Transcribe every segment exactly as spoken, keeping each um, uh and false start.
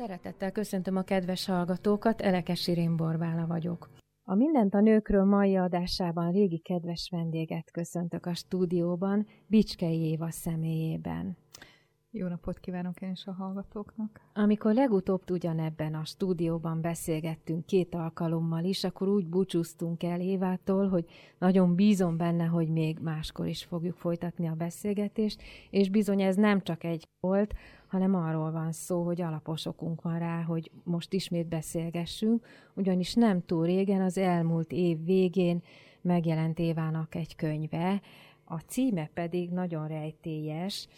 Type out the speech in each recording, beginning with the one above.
Szeretettel köszöntöm a kedves hallgatókat, Elekes Irén Borbála vagyok. A Mindent a nőkről mai adásában régi kedves vendéget köszöntök a stúdióban, Bicskei Éva személyében. Jó napot kívánok én is a hallgatóknak! Amikor legutóbb ugyanebben a stúdióban beszélgettünk két alkalommal is, akkor úgy búcsúztunk el Évától, hogy nagyon bízom benne, hogy még máskor is fogjuk folytatni a beszélgetést, és bizony ez nem csak egy volt, hanem arról van szó, hogy alapos okunk van rá, hogy most ismét beszélgessünk, ugyanis nem túl régen, az elmúlt év végén megjelent Évának egy könyve, a címe pedig nagyon rejtélyes,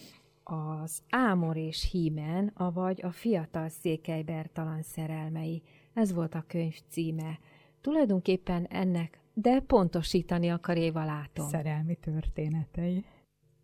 az Ámor és Hímen, avagy a fiatal Székely Bertalan szerelmei. Ez volt a könyv címe. Tulajdonképpen ennek, de pontosítani akar Éva, látom. Szerelmi történetei.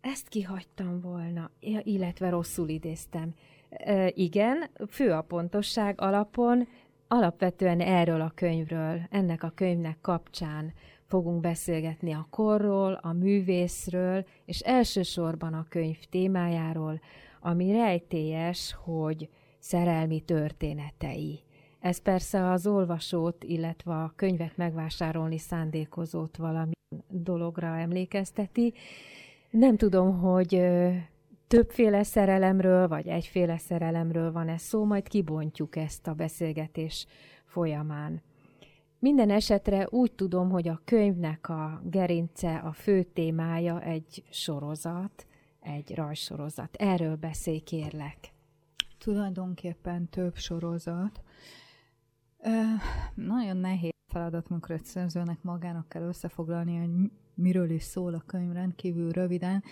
Ezt kihagytam volna, illetve rosszul idéztem. E, igen, fő a pontosság alapon, alapvetően erről a könyvről, ennek a könyvnek kapcsán fogunk beszélgetni a korról, a művészről, és elsősorban a könyv témájáról, ami rejtélyes, hogy szerelmi történetei. Ez persze az olvasót, illetve a könyvet megvásárolni szándékozót valami dologra emlékezteti. Nem tudom, hogy többféle szerelemről, vagy egyféle szerelemről van-e szó, majd kibontjuk ezt a beszélgetés folyamán. Minden esetre úgy tudom, hogy a könyvnek a gerince, a fő témája egy sorozat, egy rajzsorozat. Erről beszélj, kérlek. Tulajdonképpen több sorozat. Ö, nagyon nehéz feladat, amikor egy szerzőnek magának kell összefoglalni, hogy miről is szól a könyv rendkívül röviden.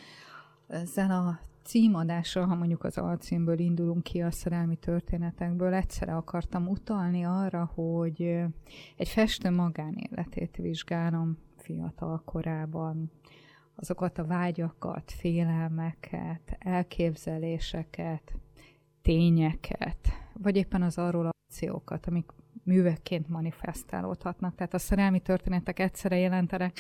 Ezzel a címadással, ha mondjuk az alcímből indulunk ki, a szerelmi történetekből, egyszerre akartam utalni arra, hogy egy festő magánéletét vizsgálom fiatal korában. Azokat a vágyakat, félelmeket, elképzeléseket, tényeket, vagy éppen az arról akciókat, amik művekként manifestálódhatnak. Tehát a szerelmi történetek egyszerre jelentenek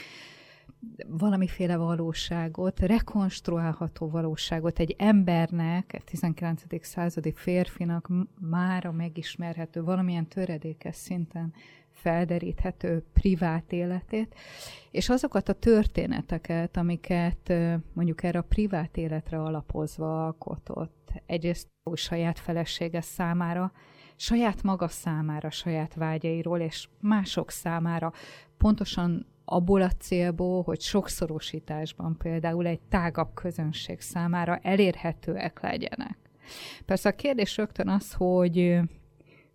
valamiféle valóságot, rekonstruálható valóságot egy embernek, egy tizenkilencedik századi férfinak mára megismerhető, valamilyen töredékes szinten felderíthető privát életét, és azokat a történeteket, amiket mondjuk erre a privát életre alapozva alkotott, egyrészt saját felesége számára, saját maga számára, saját vágyairól, és mások számára, pontosan abból a célból, hogy sokszorosításban például egy tágabb közönség számára elérhetőek legyenek. Persze a kérdés rögtön az, hogy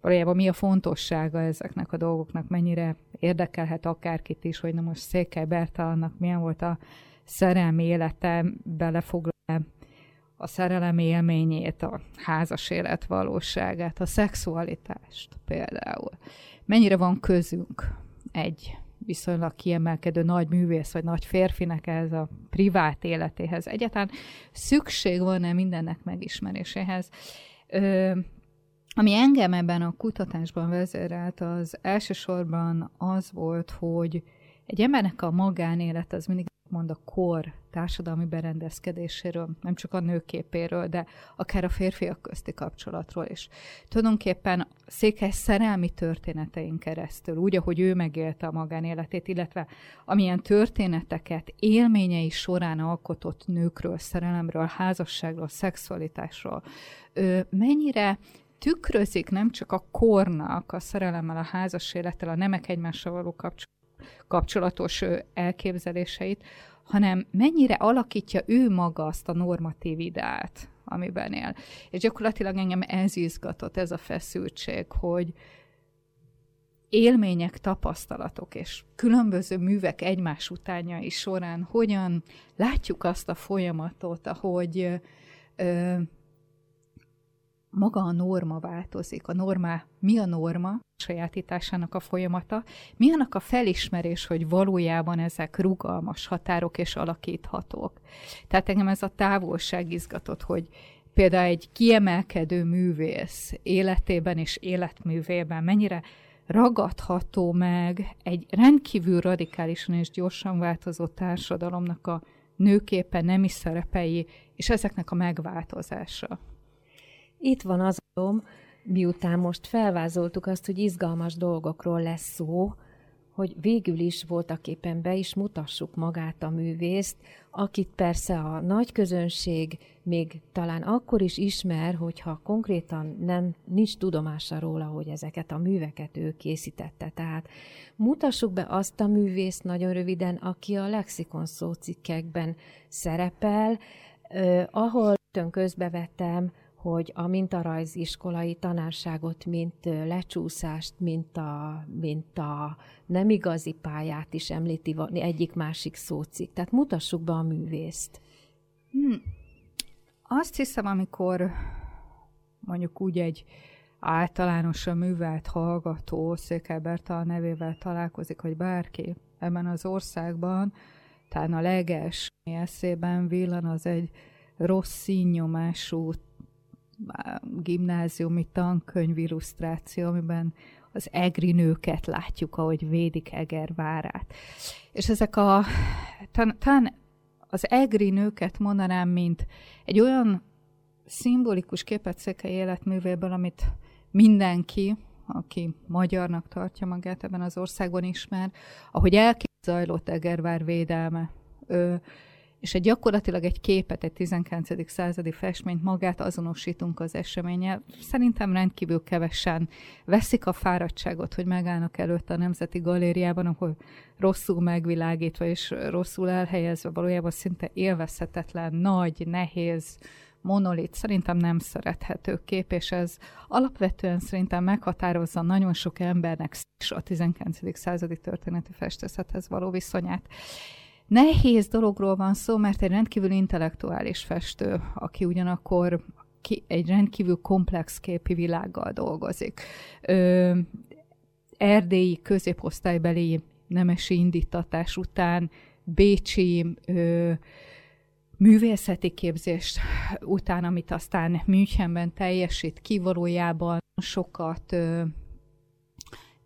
valójában mi a fontossága ezeknek a dolgoknak, mennyire érdekelhet akárkit is, hogy na most Székely Bertalannak milyen volt a szerelmi élete, belefoglalja a szerelem élményét, a házas élet valóságát, a szexualitást például. Mennyire van közünk egy viszonylag kiemelkedő nagy művész vagy nagy férfinek ez a privát életéhez. Egyáltalán szükség van-e mindennek megismeréséhez? Ö, ami engem ebben a kutatásban vezérelt, az elsősorban az volt, hogy egy embernek a magánélet, az mindig mond a kor társadalmi berendezkedéséről, nem csak a nőképéről, de akár a férfiak közti kapcsolatról is. Tulajdonképpen Székely szerelmi történetein keresztül, úgy, ahogy ő megélte a magánéletét, illetve amilyen történeteket élményei során alkotott nőkről, szerelemről, házasságról, szexualitásról, mennyire tükrözik nem csak a kornak, a szerelemmel, a házas élettel, a nemek egymással való kapcsolatban, kapcsolatos elképzeléseit, hanem mennyire alakítja ő maga azt a normatív ideát, amiben él. És gyakorlatilag engem ez izgatott, ez a feszültség, hogy élmények, tapasztalatok és különböző művek egymás utánjai során hogyan látjuk azt a folyamatot, ahogy ö, maga a norma változik, a normá, mi a norma sajátításának a folyamata, mi annak a felismerés, hogy valójában ezek rugalmas határok és alakíthatók. Tehát engem ez a távolság izgatott, hogy például egy kiemelkedő művész életében és életművében mennyire ragadható meg egy rendkívül radikálisan és gyorsan változó társadalomnak a nőképe, nemi szerepei, és ezeknek a megváltozása. Itt van az adom, miután most felvázoltuk azt, hogy izgalmas dolgokról lesz szó, hogy végül is voltak éppen be is mutassuk magát a művészt, akit persze a nagy közönség még talán akkor is ismer, hogyha konkrétan nem, nincs tudomása róla, hogy ezeket a műveket ő készítette. Tehát mutassuk be azt a művészt nagyon röviden, aki a lexikon szócikkekben szerepel, eh, ahol tön közbevettem, hogy a mintarajz iskolai tanárságot, mint lecsúszást, mint a, mint a nem igazi pályát is említi egyik-másik szócikk. Tehát mutassuk be a művészt. Hmm. Azt hiszem, amikor mondjuk úgy egy általánosan művelt hallgató Székely Bertalan nevével találkozik, hogy bárki ebben az országban, talán a leges eszében villan az egy rossz színnyomású gimnáziumi tankönyv illusztráció, amiben az egri nőket látjuk, ahogy védik Eger várát. És ezek a... Talán az egri nőket mondanám, mint egy olyan szimbolikus képet Székely életművéből, amit mindenki, aki magyarnak tartja magát ebben az országban ismer, ahogy elképzajlott Egervár védelme. Ő, és egy gyakorlatilag egy képet, egy tizenkilencedik századi festményt magát azonosítunk az eseménnyel. Szerintem rendkívül kevesen veszik a fáradtságot, hogy megállnak előtt a Nemzeti Galériában, ahol rosszul megvilágítva és rosszul elhelyezve valójában szinte élvezhetetlen, nagy, nehéz monolit, szerintem nem szerethető kép, és ez alapvetően szerintem meghatározza nagyon sok embernek a tizenkilencedik századi történeti festészethez való viszonyát. Nehéz dologról van szó, mert egy rendkívül intellektuális festő, aki ugyanakkor egy rendkívül komplex képi világgal dolgozik. Ö, erdélyi középosztálybeli nemesi indítatás után, bécsi ö, művészeti képzést után, amit aztán Münchenben teljesít, kivalójában sokat... Ö,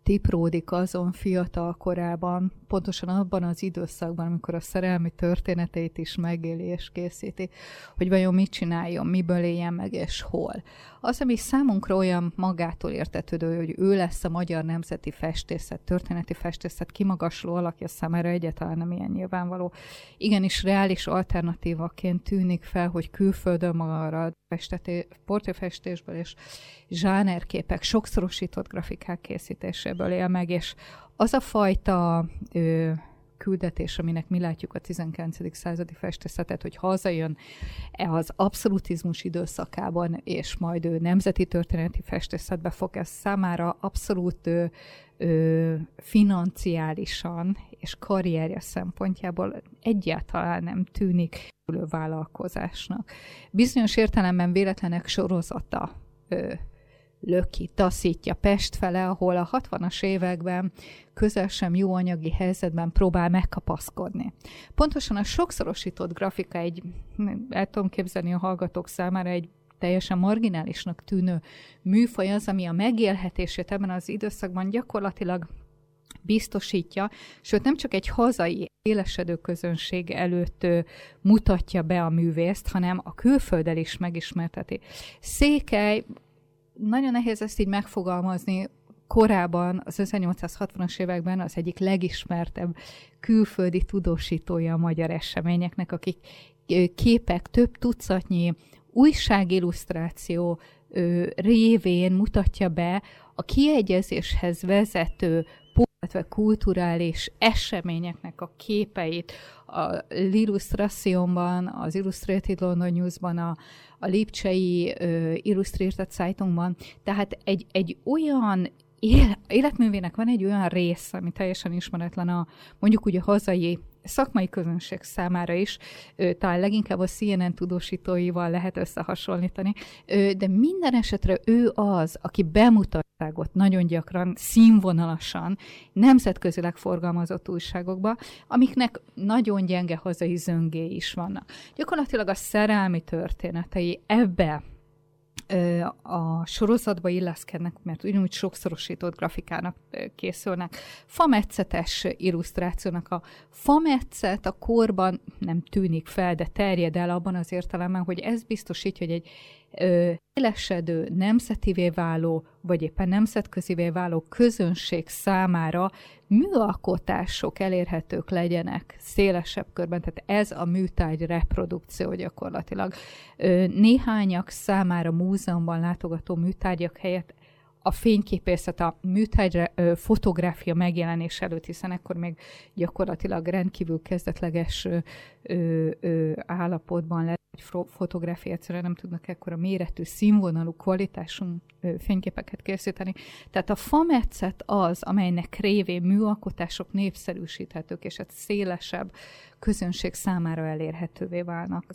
tipródik azon fiatal korában, pontosan abban az időszakban, amikor a szerelmi történeteit is megéli és készíti, hogy vajon mit csináljon, miből éljen meg és hol. Az, ami számunkra olyan magától értetődő, hogy ő lesz a magyar nemzeti festészet, történeti festészet kimagasló alakja számára egyáltalán nem ilyen nyilvánvaló. Igenis reális alternatívaként tűnik fel, hogy külföldön magára portréfestésből és zsánerképek, sokszorosított grafikák készítéséből él meg, és az a fajta ö, küldetés, aminek mi látjuk a tizenkilencedik századi festészetet, hogy hazajön az abszolutizmus időszakában, és majd ő nemzeti történeti festészetbe fog, ez számára abszolút ö, ö, financiálisan és karrierje szempontjából egyáltalán nem tűnik vállalkozásnak. Bizonyos értelemben véletlenek sorozata ö, löki, taszítja Pest fele, ahol a hatvanas években közel sem jó anyagi helyzetben próbál megkapaszkodni. Pontosan a sokszorosított grafika egy, el tudom képzelni a hallgatók számára, egy teljesen marginálisnak tűnő műfaj az, ami a megélhetését ebben az időszakban gyakorlatilag biztosítja, sőt nem csak egy hazai élesedő közönség előtt mutatja be a művészt, hanem a külfölddel is megismerteti. Székely, nagyon nehéz ezt így megfogalmazni, korábban, az ezernyolcszázhatvanas években az egyik legismertebb külföldi tudósítója a magyar eseményeknek, akik képek, több tucatnyi újságillusztráció révén mutatja be a kiegyezéshez vezető illetve kulturális eseményeknek a képeit. Az Illustrationban, az Illustrated London Newsban, a, a Lipcsei uh, Illustrated Zeitungban. Tehát egy, egy olyan él, életművének van egy olyan rész, ami teljesen ismeretlen a mondjuk úgy a hazai szakmai közönség számára is, talán leginkább a C N N tudósítóival lehet összehasonlítani, de minden esetre ő az, aki bemutatságot nagyon gyakran, színvonalasan, nemzetközileg forgalmazott újságokba, amiknek nagyon gyenge hazai zöngé is vannak. Gyakorlatilag a szerelmi történetei ebbe a sorozatba illeszkednek, mert ugyanúgy sokszorosított grafikának készülnek. Fametszetes illusztrációnak. A fametszet a korban nem tűnik fel, de terjed el abban az értelemben, hogy ez biztosítja, hogy egy élesedő, nemzetivé váló, vagy éppen nemzetközivé váló közönség számára műalkotások elérhetők legyenek szélesebb körben, tehát ez a műtárgy reprodukció gyakorlatilag. Néhányak számára múzeumban látogató műtárgyak helyett a fényképészet, a műtárgy fotográfia megjelenés előtt, hiszen ekkor még gyakorlatilag rendkívül kezdetleges ö, ö, állapotban lehet, hogy fotográfia egyszerűen nem tudnak ekkora méretű, színvonalú, kvalitású fényképeket készíteni. Tehát a fametszet az, amelynek révén műalkotások népszerűsíthetők, és egy szélesebb közönség számára elérhetővé válnak.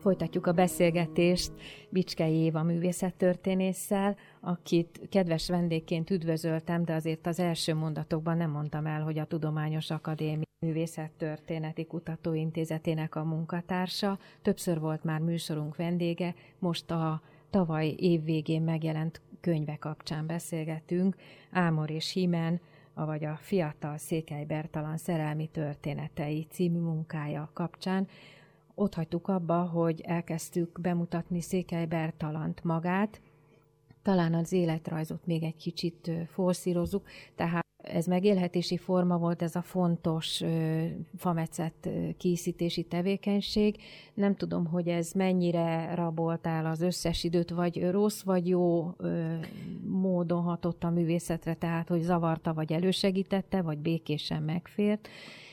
Folytatjuk a beszélgetést Bicskei Éva művészettörténésszel, akit kedves vendégként üdvözöltem, de azért az első mondatokban nem mondtam el, hogy a Tudományos Akadémia Művészettörténeti Kutatóintézetének a munkatársa. Többször volt már műsorunk vendége, most a tavaly év végén megjelent könyve kapcsán beszélgetünk. Ámor és Hímen, avagy a fiatal Székely Bertalan szerelmi történetei című munkája kapcsán. Ott hagytuk abba, hogy elkezdtük bemutatni Székely Bertalant magát, talán az életrajzot még egy kicsit forszírozzuk, tehát ez megélhetési forma volt, ez a fontos fametszet készítési tevékenység. Nem tudom, hogy ez mennyire raboltál az összes időt, vagy rossz, vagy jó ö, módon hatott a művészetre, tehát hogy zavarta, vagy elősegítette, vagy békésen megfért,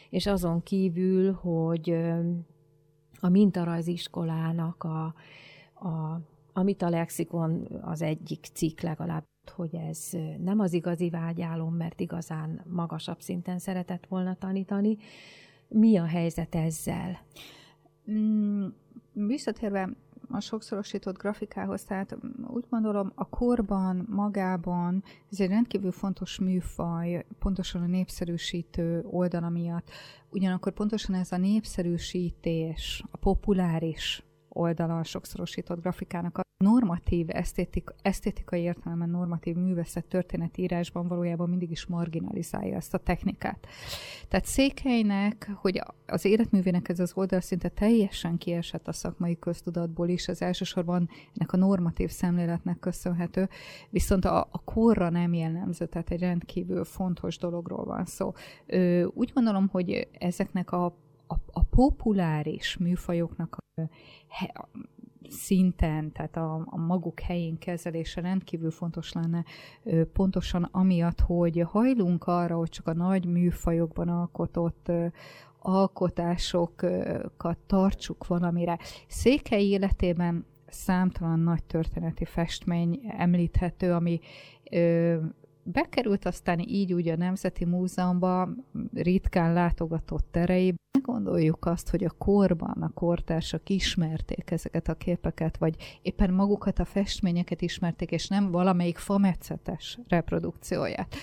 és azon kívül, hogy... Ö, a Mintarajziskolának, a, a, amit a lexikon az egyik cikk legalább, hogy ez nem az igazi vágyálom, mert igazán magasabb szinten szeretett volna tanítani. Mi a helyzet ezzel? Mm, visszatérve a sokszorosított grafikához, tehát úgy gondolom, a korban, magában, ez egy rendkívül fontos műfaj, pontosan a népszerűsítő oldala miatt. Ugyanakkor pontosan ez a népszerűsítés, a populáris oldala a sokszorosított grafikának, a normatív, esztétik, esztétikai értelemben normatív művészet történeti írásban valójában mindig is marginalizálja ezt a technikát. Tehát Székelynek, hogy az életművének ez az oldal szinte teljesen kiesett a szakmai köztudatból is, az elsősorban ennek a normatív szemléletnek köszönhető, viszont a, a korra nem jellemző, tehát egy rendkívül fontos dologról van szó. Ö, úgy gondolom, hogy ezeknek a, a, a populáris műfajoknak a, a szinten, tehát a, a maguk helyén kezelése rendkívül fontos lenne, pontosan amiatt, hogy hajlunk arra, hogy csak a nagy műfajokban alkotott alkotásokat tartsuk valamire. Székely életében számtalan nagy történeti festmény említhető, ami ö, bekerült aztán így úgy a Nemzeti Múzeumba, ritkán látogatott terei. Gondoljuk azt, hogy a korban a kortársak ismerték ezeket a képeket, vagy éppen magukat a festményeket ismerték, és nem valamelyik fametszetes reprodukcióját.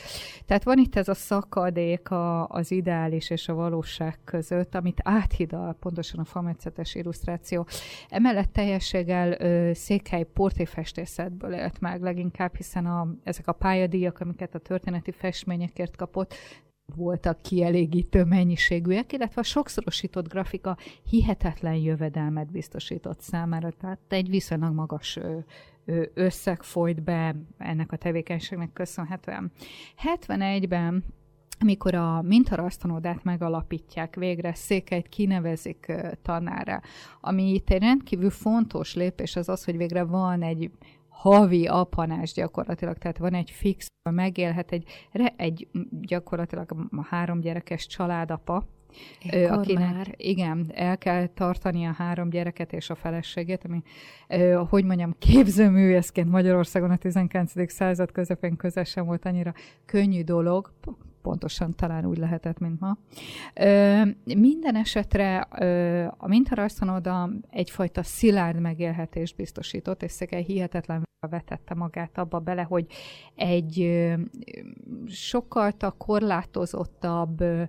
Tehát van itt ez a szakadék a, az ideális és a valóság között, amit áthidal pontosan a fametszetes illusztráció. Emellett teljességgel ö, Székely portréfestészetből élt meg leginkább, hiszen a, ezek a pályadíjak, amiket a történeti festményekért kapott, voltak kielégítő mennyiségűek, illetve a sokszorosított grafika hihetetlen jövedelmet biztosított számára. Tehát egy viszonylag magas összeg folyt be ennek a tevékenységnek köszönhetően. hetvenegyben, amikor a Mintarajztanodát megalapítják végre, Székelyt kinevezik tanára, ami itt egy rendkívül fontos lépés, az az, hogy végre van egy havi apanás gyakorlatilag, tehát van egy fix, megélhet egy, egy gyakorlatilag három gyerekes családapa, Ekkor akinek már. Igen, el kell tartani a három gyereket és a feleségét, ami, hogy mondjam, képzőművészként Magyarországon a tizenkilencedik század közepén közel sem volt annyira könnyű dolog, pontosan talán úgy lehetett, mint ma. Ö, minden esetre ö, a Mintarajztanoda egyfajta szilárd megélhetést biztosított, és Székely hihetetlen vetette magát abba bele, hogy egy ö, sokkal korlátozottabb ö,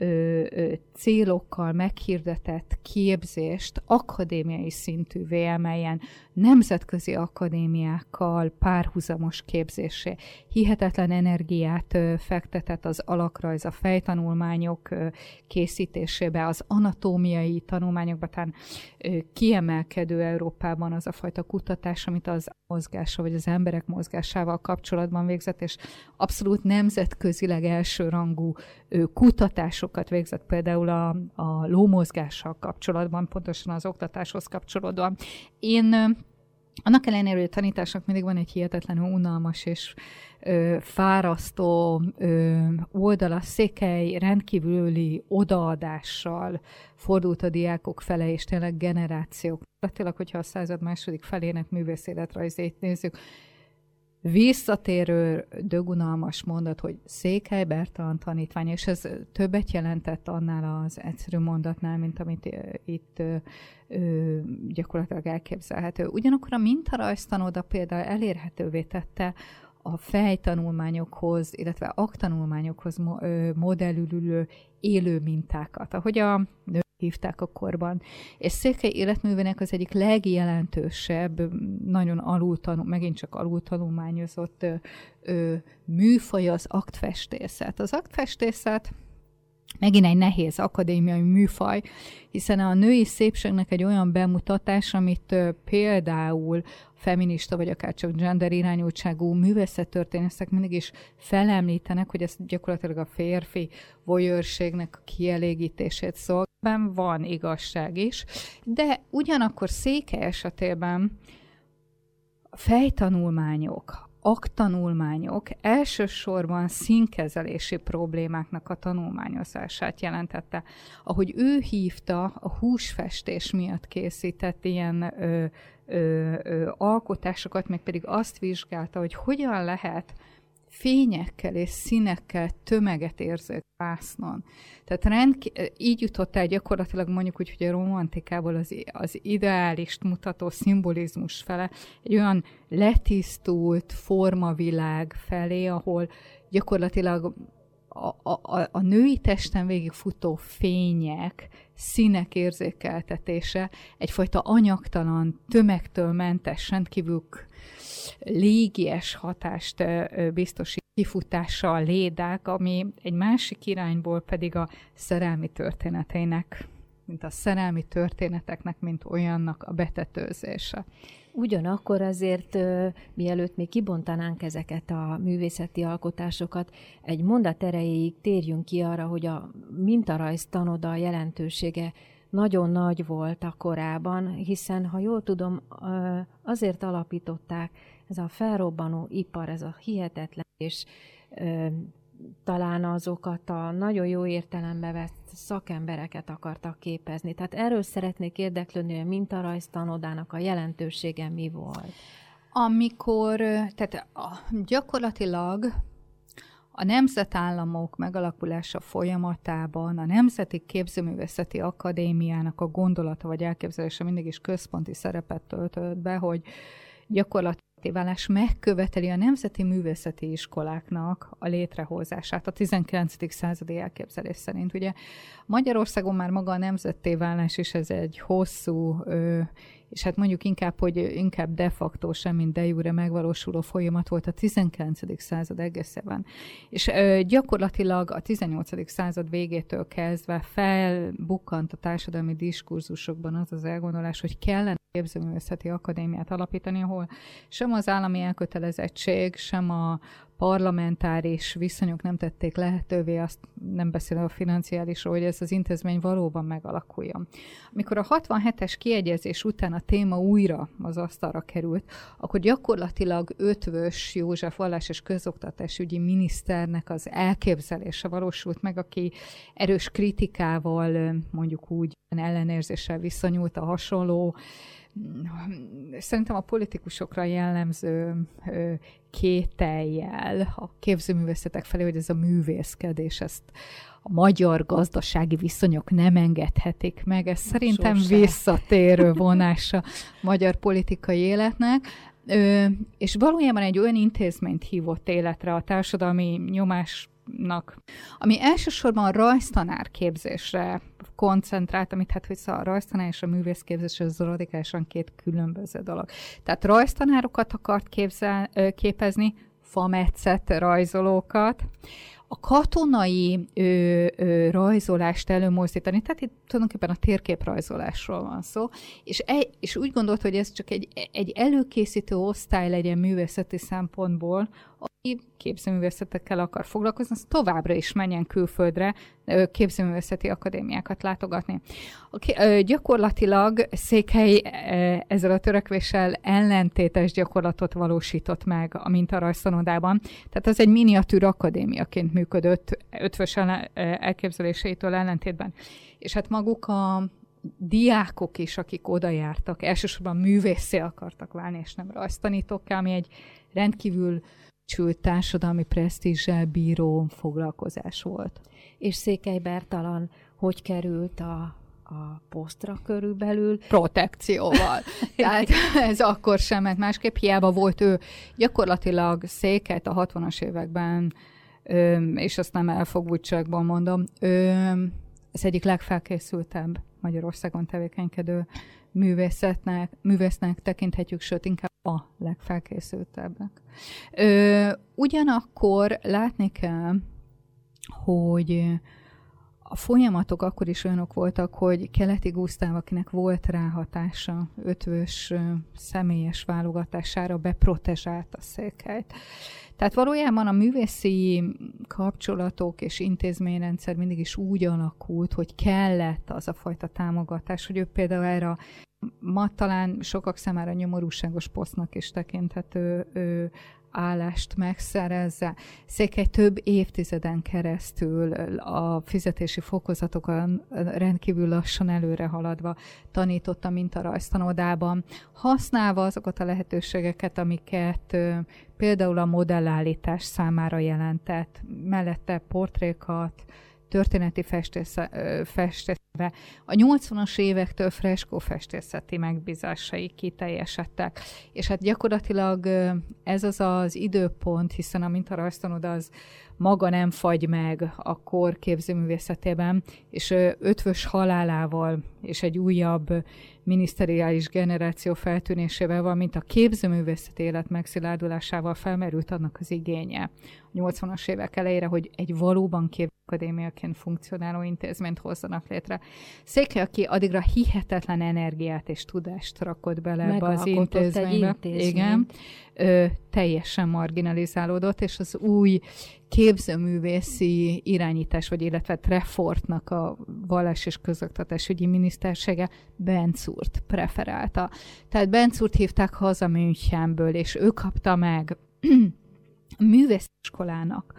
ö, célokkal meghirdetett képzést akadémiai szintűvé emeljen, nemzetközi akadémiákkal párhuzamos képzésé. Hihetetlen energiát ö, fektetett az alakrajz, a fejtanulmányok ö, készítésébe, az anatómiai tanulmányokba, tehát ö, kiemelkedő Európában az a fajta kutatás, amit az mozgása, vagy az emberek mozgásával kapcsolatban végzett, és abszolút nemzetközileg elsőrangú ö, kutatásokat végzett, például a, a lómozgással kapcsolatban, pontosan az oktatáshoz kapcsolódóan. Én ö, annak ellenére, hogy a tanításnak mindig van egy hihetetlenül unalmas és ö, fárasztó ö, oldala, Székely rendkívüli odaadással fordult a diákok fele, és tényleg generációk. Tényleg, hogyha a század második felének művészéletrajzét nézzük, visszatérő dögunalmas mondat, hogy Székely Bertalan tanítvány, és ez többet jelentett annál az egyszerű mondatnál, mint amit itt ö, gyakorlatilag elképzelhető. Ugyanakkor a Mintarajztanoda például elérhetővé tette a fejtanulmányokhoz, illetve aktanulmányokhoz modellülő élő mintákat, ahogy a hívták a korban. És Székely életművének az egyik legjelentősebb, nagyon alultanul, megint csak alultanulmányozott műfaj az aktfestészet. Az aktfestészet megint egy nehéz akadémiai műfaj, hiszen a női szépségnek egy olyan bemutatás, amit ö, például feminista vagy akár csak gender irányultságú művészettörténészek mindig is felemlítenek, hogy ez gyakorlatilag a férfi voyőrségnek a kielégítését szolgálban van igazság is, de ugyanakkor Székely esetében fejtanulmányok, aktanulmányok elsősorban színkezelési problémáknak a tanulmányozását jelentette. Ahogy ő hívta, a húsfestés miatt készített ilyen ö, ö, ö, alkotásokat, meg pedig azt vizsgálta, hogy hogyan lehet fényekkel és színekkel tömeget érző vásznon. Tehát rendk- így jutott el gyakorlatilag mondjuk úgy, hogy a romantikából az, az ideálist mutató szimbolizmus fele, egy olyan letisztult formavilág felé, ahol gyakorlatilag a, a, a női testen végigfutó fények, színek érzékeltetése egyfajta anyagtalan, tömegtől mentes, rendkívül légies hatást biztosít, kifutása a lédák, ami egy másik irányból pedig a szerelmi történeteinek, mint a szerelmi történeteknek, mint olyannak a betetőzése. Ugyanakkor azért, mielőtt még kibontanánk ezeket a művészeti alkotásokat, egy mondat erejéig térjünk ki arra, hogy a Mintarajztanoda jelentősége nagyon nagy volt a korában, hiszen, ha jól tudom, azért alapították, ez a felrobbanó ipar, ez a hihetetlen, és talán azokat a nagyon jó értelembe vett szakembereket akartak képezni. Tehát erről szeretnék érdeklődni, hogy a Mintarajztanodának a jelentősége mi volt. Amikor, tehát gyakorlatilag a nemzetállamok megalakulása folyamatában a Nemzeti Képzőművészeti Akadémiának a gondolata vagy elképzelése mindig is központi szerepet töltött be, hogy gyakorlatilag válás megköveteli a nemzeti művészeti iskoláknak a létrehozását a tizenkilencedik századi elképzelés szerint. Ugye Magyarországon már maga a nemzetté válás is ez egy hosszú, és hát mondjuk inkább, hogy inkább de facto sem, mint de jure megvalósuló folyamat volt a tizenkilencedik század egészében. És gyakorlatilag a tizennyolcadik század végétől kezdve felbukkant a társadalmi diskurzusokban az az elgondolás, hogy kellene képzőművészeti akadémiát alapítani, ahol sem az állami elkötelezettség, sem a parlamentáris viszonyok nem tették lehetővé, azt nem beszélve a financiálisról, hogy ez az intézmény valóban megalakuljon. Amikor a hatvanhetes kiegyezés után a téma újra az asztalra került, akkor gyakorlatilag Eötvös József vallás- és közoktatásügyi miniszternek az elképzelése valósult meg, aki erős kritikával, mondjuk úgy ellenérzéssel viszonyult a hasonló, szerintem a politikusokra jellemző kétellyel a képzőművészetek felé, hogy ez a művészkedés, ezt a magyar gazdasági viszonyok nem engedhetik meg. Ez szerintem Sosem. visszatérő vonása a magyar politikai életnek. Ö, és valójában egy olyan intézményt hívott életre a társadalmi nyomásnak, ami elsősorban a rajztanárképzésre koncentrált, amit hát, hogy szóval a rajztanár és a művészképzés, az radikálisan két különböző dolog. Tehát rajztanárokat akart képzel, képezni, fametszett rajzolókat, a katonai ö, ö, rajzolást előmozdítani, tehát itt tulajdonképpen a térképrajzolásról van szó, és, e, és úgy gondolt, hogy ez csak egy, egy előkészítő osztály legyen művészeti szempontból, aki képzőművészetekkel akar foglalkozni, az továbbra is menjen külföldre képzőművészeti akadémiákat látogatni. Okay, gyakorlatilag Székely ezzel a törekvéssel ellentétes gyakorlatot valósított meg a Mintarajztanodában. Tehát ez egy miniatűr akadémiaként működött Eötvös elképzeléseitől ellentétben. És hát maguk a diákok is, akik oda jártak, elsősorban művészé akartak válni, és nem rajztanítókká, ami egy rendkívül sőt, társadalmi presztízsel bíró foglalkozás volt. És Székely Bertalan hogy került a, a posztra körülbelül? Protekcióval. Tehát ez akkor sem ment másképp, hiába volt ő. Gyakorlatilag Székelyt a hatvanas években, öm, és azt nem elfogultságból mondom, öm, az egyik legfelkészültebb Magyarországon tevékenykedő művészetnek, művésznek tekinthetjük, sőt, inkább a legfelkészültebbnek. Ö, ugyanakkor látni kell, hogy a folyamatok akkor is olyanok voltak, hogy Keleti Gusztáv, akinek volt ráhatása Eötvös személyes válogatására, beprotezsálta Székelyt. Tehát valójában a művészi kapcsolatok és intézményrendszer mindig is úgy alakult, hogy kellett az a fajta támogatás, hogy ő például erre ma talán sokak számára nyomorúságos posztnak is tekinthető ő, állást megszerezze. Székely több évtizeden keresztül a fizetési fokozatokon rendkívül lassan előre haladva tanította Mintarajztanodában, használva azokat a lehetőségeket, amiket például a modellállítás számára jelentett, mellette portrékat, történeti festészetbe. A nyolcvanas évektől freskó festészeti megbízásai kiteljesedtek. És hát gyakorlatilag ez az az időpont, hiszen a Mintarajztanoda az maga nem fagy meg a kor képzőművészetében, és Eötvös halálával és egy újabb miniszteriális generáció feltűnésével, valamint a képzőművészeti élet megszilárdulásával felmerült annak az igénye a nyolcvanas évek elejére, hogy egy valóban képzőakadémiaként funkcionáló intézményt hozzanak létre. Székely, aki addigra hihetetlen energiát és tudást rakott bele ebbe az intézménybe. Igen. Ö, teljesen marginalizálódott, és az új képzőművészi irányítás, vagy illetve Trefortnak a vallás és közoktatásügyi minisztersége Benczúrt preferálta. Tehát Benczúrt hívták haza Münchenből, és ő kapta meg a művésziskolának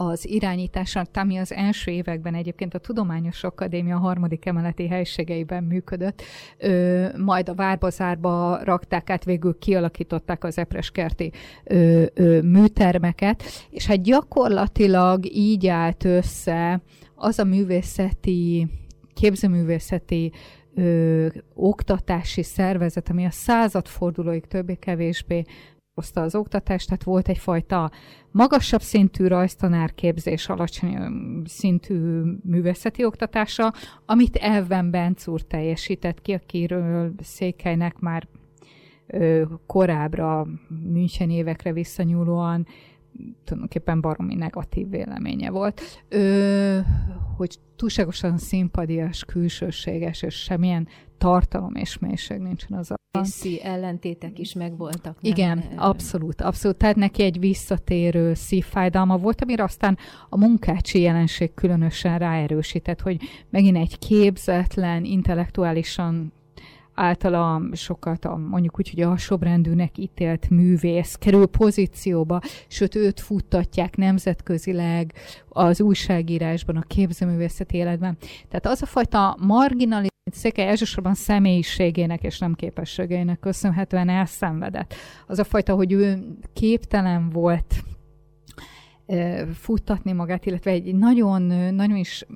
az irányítását, ami az első években egyébként a Tudományos Akadémia harmadik emeleti helységeiben működött, ö, majd a Várbazárba rakták át, végül kialakították az Epreskerti ö, ö, műtermeket, és hát gyakorlatilag így állt össze az a művészeti, képzőművészeti ö, oktatási szervezet, ami a századfordulóig többé-kevésbé oszta az oktatást, tehát volt egyfajta magasabb szintű rajztanárképzés, alacsony szintű művészeti oktatása, amit elven Benczúr teljesített ki, akiről Székelynek már ö, korábbra, München évekre visszanyúlóan tulajdonképpen baromi negatív véleménye volt, ö, hogy túlságosan színpadias, külsőséges, és semmilyen tartalom és mélység nincsen az a... Szí ellentétek is megvoltak. Igen, nem? abszolút, abszolút. Tehát neki egy visszatérő szívfájdalma volt, amire aztán a munkácsi jelenség különösen ráerősített, hogy megint egy képzetlen, intellektuálisan általa sokat a, mondjuk úgy, hogy alsóbrendűnek ítélt művész kerül pozícióba, sőt őt futtatják nemzetközileg az újságírásban, a képzőművészeti életben. Tehát az a fajta marginalizáció Székely elsősorban személyiségének és nem képességeinek köszönhetően elszenvedett. Az a fajta, hogy ő képtelen volt e, futtatni magát, illetve egy nagyon, nagyon is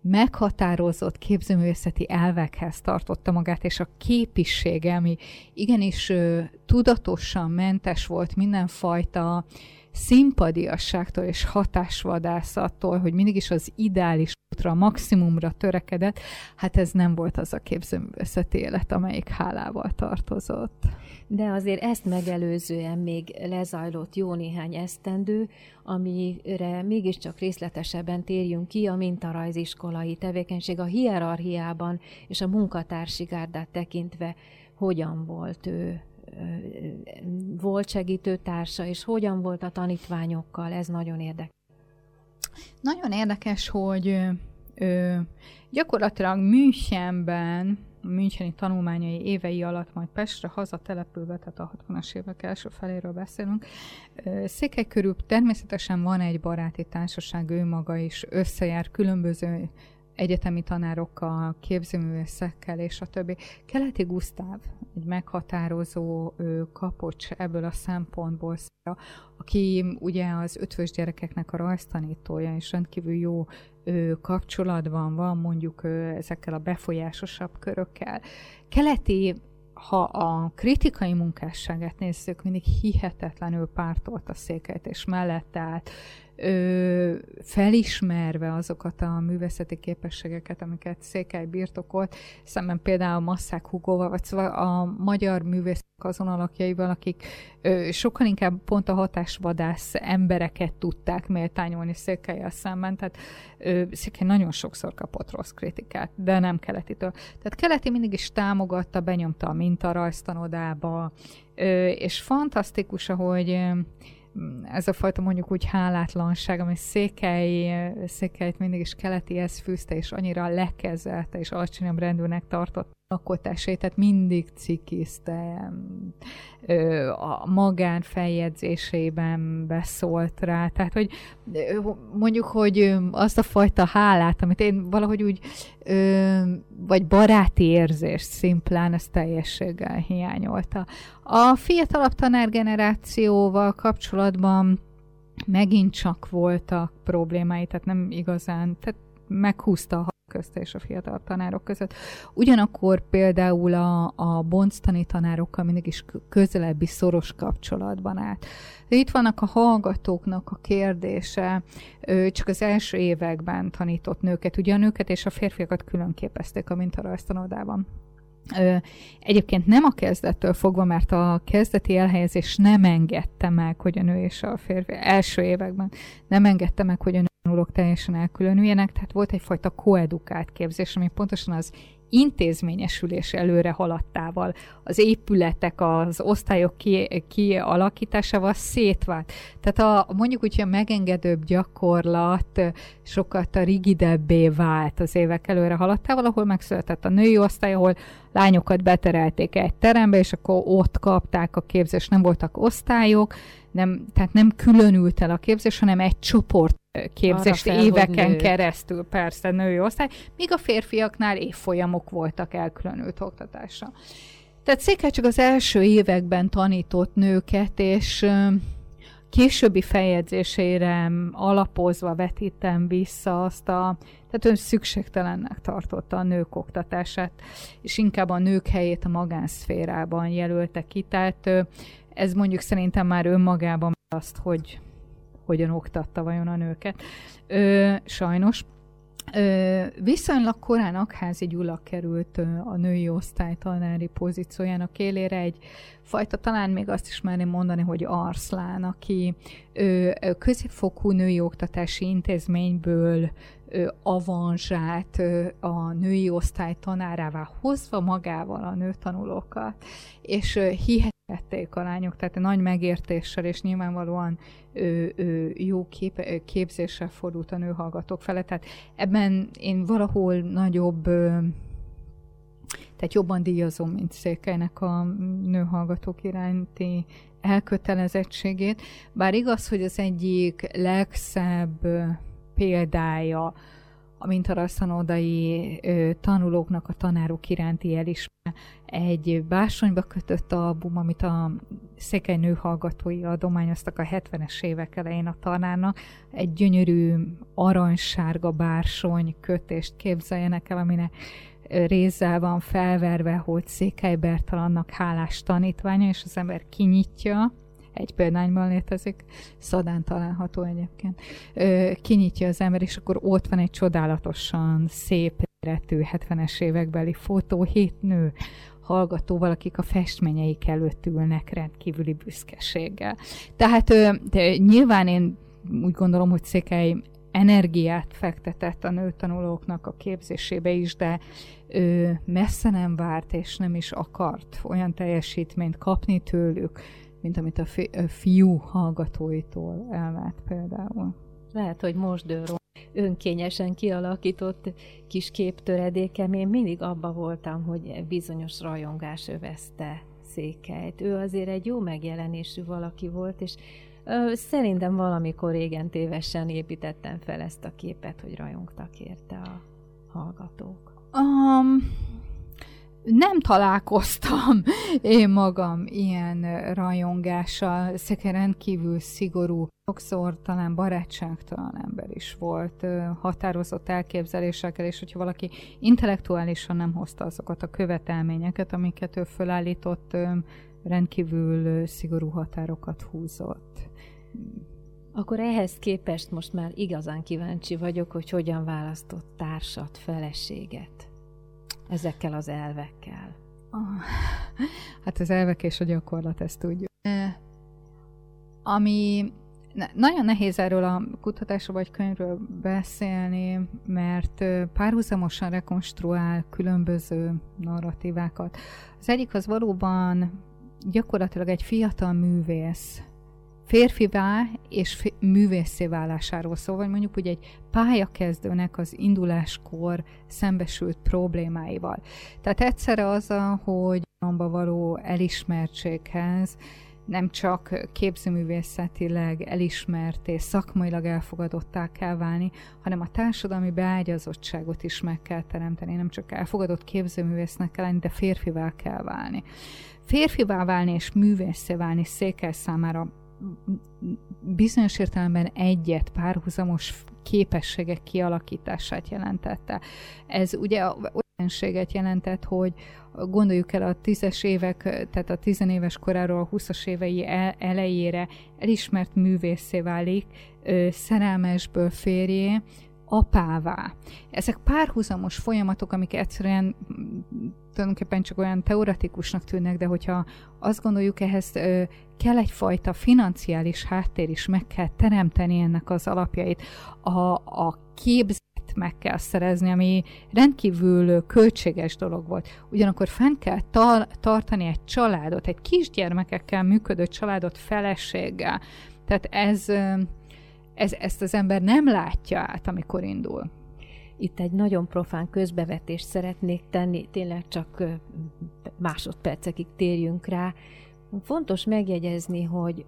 meghatározott képzőművészeti elvekhez tartotta magát, és a képisége, ami igenis ö, tudatosan mentes volt mindenfajta színpadiasságtól és hatásvadászattól, hogy mindig is az ideális útra, a maximumra törekedett, hát ez nem volt az a képzőművészeti élet, amelyik hálával tartozott. De azért ezt megelőzően még lezajlott jó néhány esztendő, amire mégiscsak részletesebben térjünk ki, a mintarajziskolai tevékenység a hierarchiában és a munkatársi gárdát tekintve hogyan volt ő. Volt segítőtársa, és hogyan volt a tanítványokkal, ez nagyon érdekes. Nagyon érdekes, hogy ö, gyakorlatilag Münchenben, a müncheni tanulmányai évei alatt, majd Pestre hazatelepülve, tehát a hatvanas évek első feléről beszélünk, Székely körül természetesen van egy baráti társaság, ő maga is összejár különböző egyetemi tanárokkal, képzőművészekkel és a többi. Keleti Gusztáv egy meghatározó kapocs ebből a szempontból, aki ugye az ötvös gyerekeknek a rajztanítója, és rendkívül jó kapcsolatban van mondjuk ezekkel a befolyásosabb körökkel. Keleti, ha a kritikai munkásságát nézzük, mindig hihetetlenül pártolt a Székelyt, és mellette állt, Ö, felismerve azokat a művészeti képességeket, amiket Székely birtokolt, szemben például Maszák Hugóval, vagy szóval a magyar művészek azon alakjaival, akik ö, sokkal inkább pont a hatásvadász embereket tudták méltányolni Székellyel szemben, tehát ö, Székely nagyon sokszor kapott rossz kritikát, de nem Keletitől. Tehát Keleti mindig is támogatta, benyomta a Mintarajztanodába, ö, és fantasztikus, ahogy ö, ez a fajta mondjuk úgy hálátlanság, ami Székely, Székelyt mindig is Keletihez fűzte, és annyira lekezelte, és alacsonyabb rendűnek tartott alkotásait, tehát mindig cikizte, a magán feljegyzésében beszólt rá, tehát hogy mondjuk, hogy azt a fajta hálát, amit én valahogy úgy, vagy baráti érzést szimplán, ezt teljességgel hiányolta. A fiatalabb tanárgenerációval kapcsolatban megint csak voltak problémái, tehát nem igazán, tehát meghúzta a közt és a fiatal tanárok között. Ugyanakkor például a, a bonctani tanárokkal mindig is közelebbi, szoros kapcsolatban állt. Itt vannak a hallgatóknak a kérdése, ő csak az első években tanított nőket, ugye a nőket és a férfiakat külön képezték a mintarajztanodában. Egyébként nem a kezdettől fogva, mert a kezdeti elhelyezés nem engedte meg, hogy a nő és a férfi első években nem engedte meg, hogy a nő tanulók teljesen elkülönüljenek, tehát volt egyfajta koedukált képzés, ami pontosan az intézményesülés előre haladtával, az épületek, az osztályok kialakításával szétvált. Tehát a, mondjuk úgy, hogy a megengedőbb gyakorlat sokat rigidebbé vált az évek előre haladtával, ahol megszületett a női osztály, ahol lányokat beterelték egy terembe, és akkor ott kapták a képzést, nem voltak osztályok, nem, tehát nem különült el a képzés, hanem egy csoport képzést fel, éveken keresztül, persze női osztály, míg a férfiaknál évfolyamok voltak elkülönült oktatásra. Tehát Székely csak az első években tanított nőket, és későbbi feljegyzésére alapozva vetítem vissza azt a... Tehát ön szükségtelennek tartotta a nők oktatását, és inkább a nők helyét a magánszférában jelölte ki. Tehát ez mondjuk szerintem már önmagában azt, hogy hogyan oktatta vajon a nőket. Ö, sajnos. Ö, viszonylag korán Akházy Gyula került a női osztály tanári pozíciójának élére, egy fajta, talán még azt is merném mondani, hogy arszlán, aki ö, középfokú női oktatási intézményből ö, avanzsált ö, a női osztály tanárává hozva magával a nőtanulókat, és ö, hihet tették a lányok, tehát nagy megértéssel és nyilvánvalóan ö, ö, jó kép, képzéssel fordult a nőhallgatók fele. Tehát ebben én valahol nagyobb, ö, tehát jobban díjazom, mint Székelynek a nőhallgatók iránti elkötelezettségét. Bár igaz, hogy az egyik legszebb példája a mintarajztanodai tanulóknak a tanárok iránti elismerés. Egy bársonyba kötött album, amit a Székely nőhallgatói adományoztak a hetvenes évek elején a tanárnak. Egy gyönyörű aranysárga bársony kötést képzeljenek el, aminek rézzel van felverve, hogy Székely Bertalannak hálás tanítványa, és az ember kinyitja, egy példányban létezik, Szadán található egyébként, Ö, kinyitja az ember, és akkor ott van egy csodálatosan szép méretű hetvenes évekbeli fotó, hét nő hallgatóval, akik a festményeik előtt ülnek rendkívüli büszkeséggel. Tehát ö, de nyilván én úgy gondolom, hogy Székely energiát fektetett a nőtanulóknak a képzésébe is, de ö, messze nem várt, és nem is akart olyan teljesítményt kapni tőlük, mint amit a fiú hallgatóitól elvárt például. Lehet, hogy most dőlom. Önkényesen kialakított kis képtöredékem, én mindig abba voltam, hogy bizonyos rajongás övezte Székelyt. Ő azért egy jó megjelenésű valaki volt, és ö, szerintem valamikor régen tévesen építettem fel ezt a képet, hogy rajongtak érte a hallgatók. Um... Nem találkoztam én magam ilyen rajongással. Székely rendkívül szigorú, sokszor talán barátságtalan ember is volt, határozott elképzelésekkel, és hogyha valaki intellektuálisan nem hozta azokat a követelményeket, amiket ő fölállított, rendkívül szigorú határokat húzott. Akkor ehhez képest most már igazán kíváncsi vagyok, hogy hogyan választott társat, feleséget. Ezekkel az elvekkel. Hát az elvek és a gyakorlat, ezt tudjuk. Ami nagyon nehéz erről a kutatásról vagy könyvről beszélni, mert párhuzamosan rekonstruál különböző narratívákat. Az egyik az valóban gyakorlatilag egy fiatal művész férfivá és művészé válásáról szól, vagy mondjuk úgy egy pályakezdőnek az induláskor szembesült problémáival. Tehát egyszerre az, hogy a való elismertséghez nem csak képzőművészetileg elismert és szakmailag elfogadottá kell válni, hanem a társadalmi beágyazottságot is meg kell teremteni. Nem csak elfogadott képzőművésznek kell lenni, de férfivá kell válni. Férfivá válni és művészé válni Székely számára bizonyos értelemben egyet, párhuzamos képességek kialakítását jelentette. Ez ugye olyanséget jelentett, hogy gondoljuk el a tízes évek, tehát a tizenéves koráról a húszas évei elejére elismert művészé válik, szerelmesből férjé, apává. Ezek párhuzamos folyamatok, amik egyszerűen tulajdonképpen csak olyan teoretikusnak tűnnek, de hogyha azt gondoljuk, ehhez ö, kell egyfajta financiális háttér is, meg kell teremteni ennek az alapjait. A, a képzést meg kell szerezni, ami rendkívül költséges dolog volt. Ugyanakkor fenn kell tar- tartani egy családot, egy kisgyermekekkel működő családot feleséggel. Tehát ez... Ö, Ez, ezt az ember nem látja át, amikor indul. Itt egy nagyon profán közbevetést szeretnék tenni, tényleg csak másodpercekig térjünk rá. Fontos megjegyezni, hogy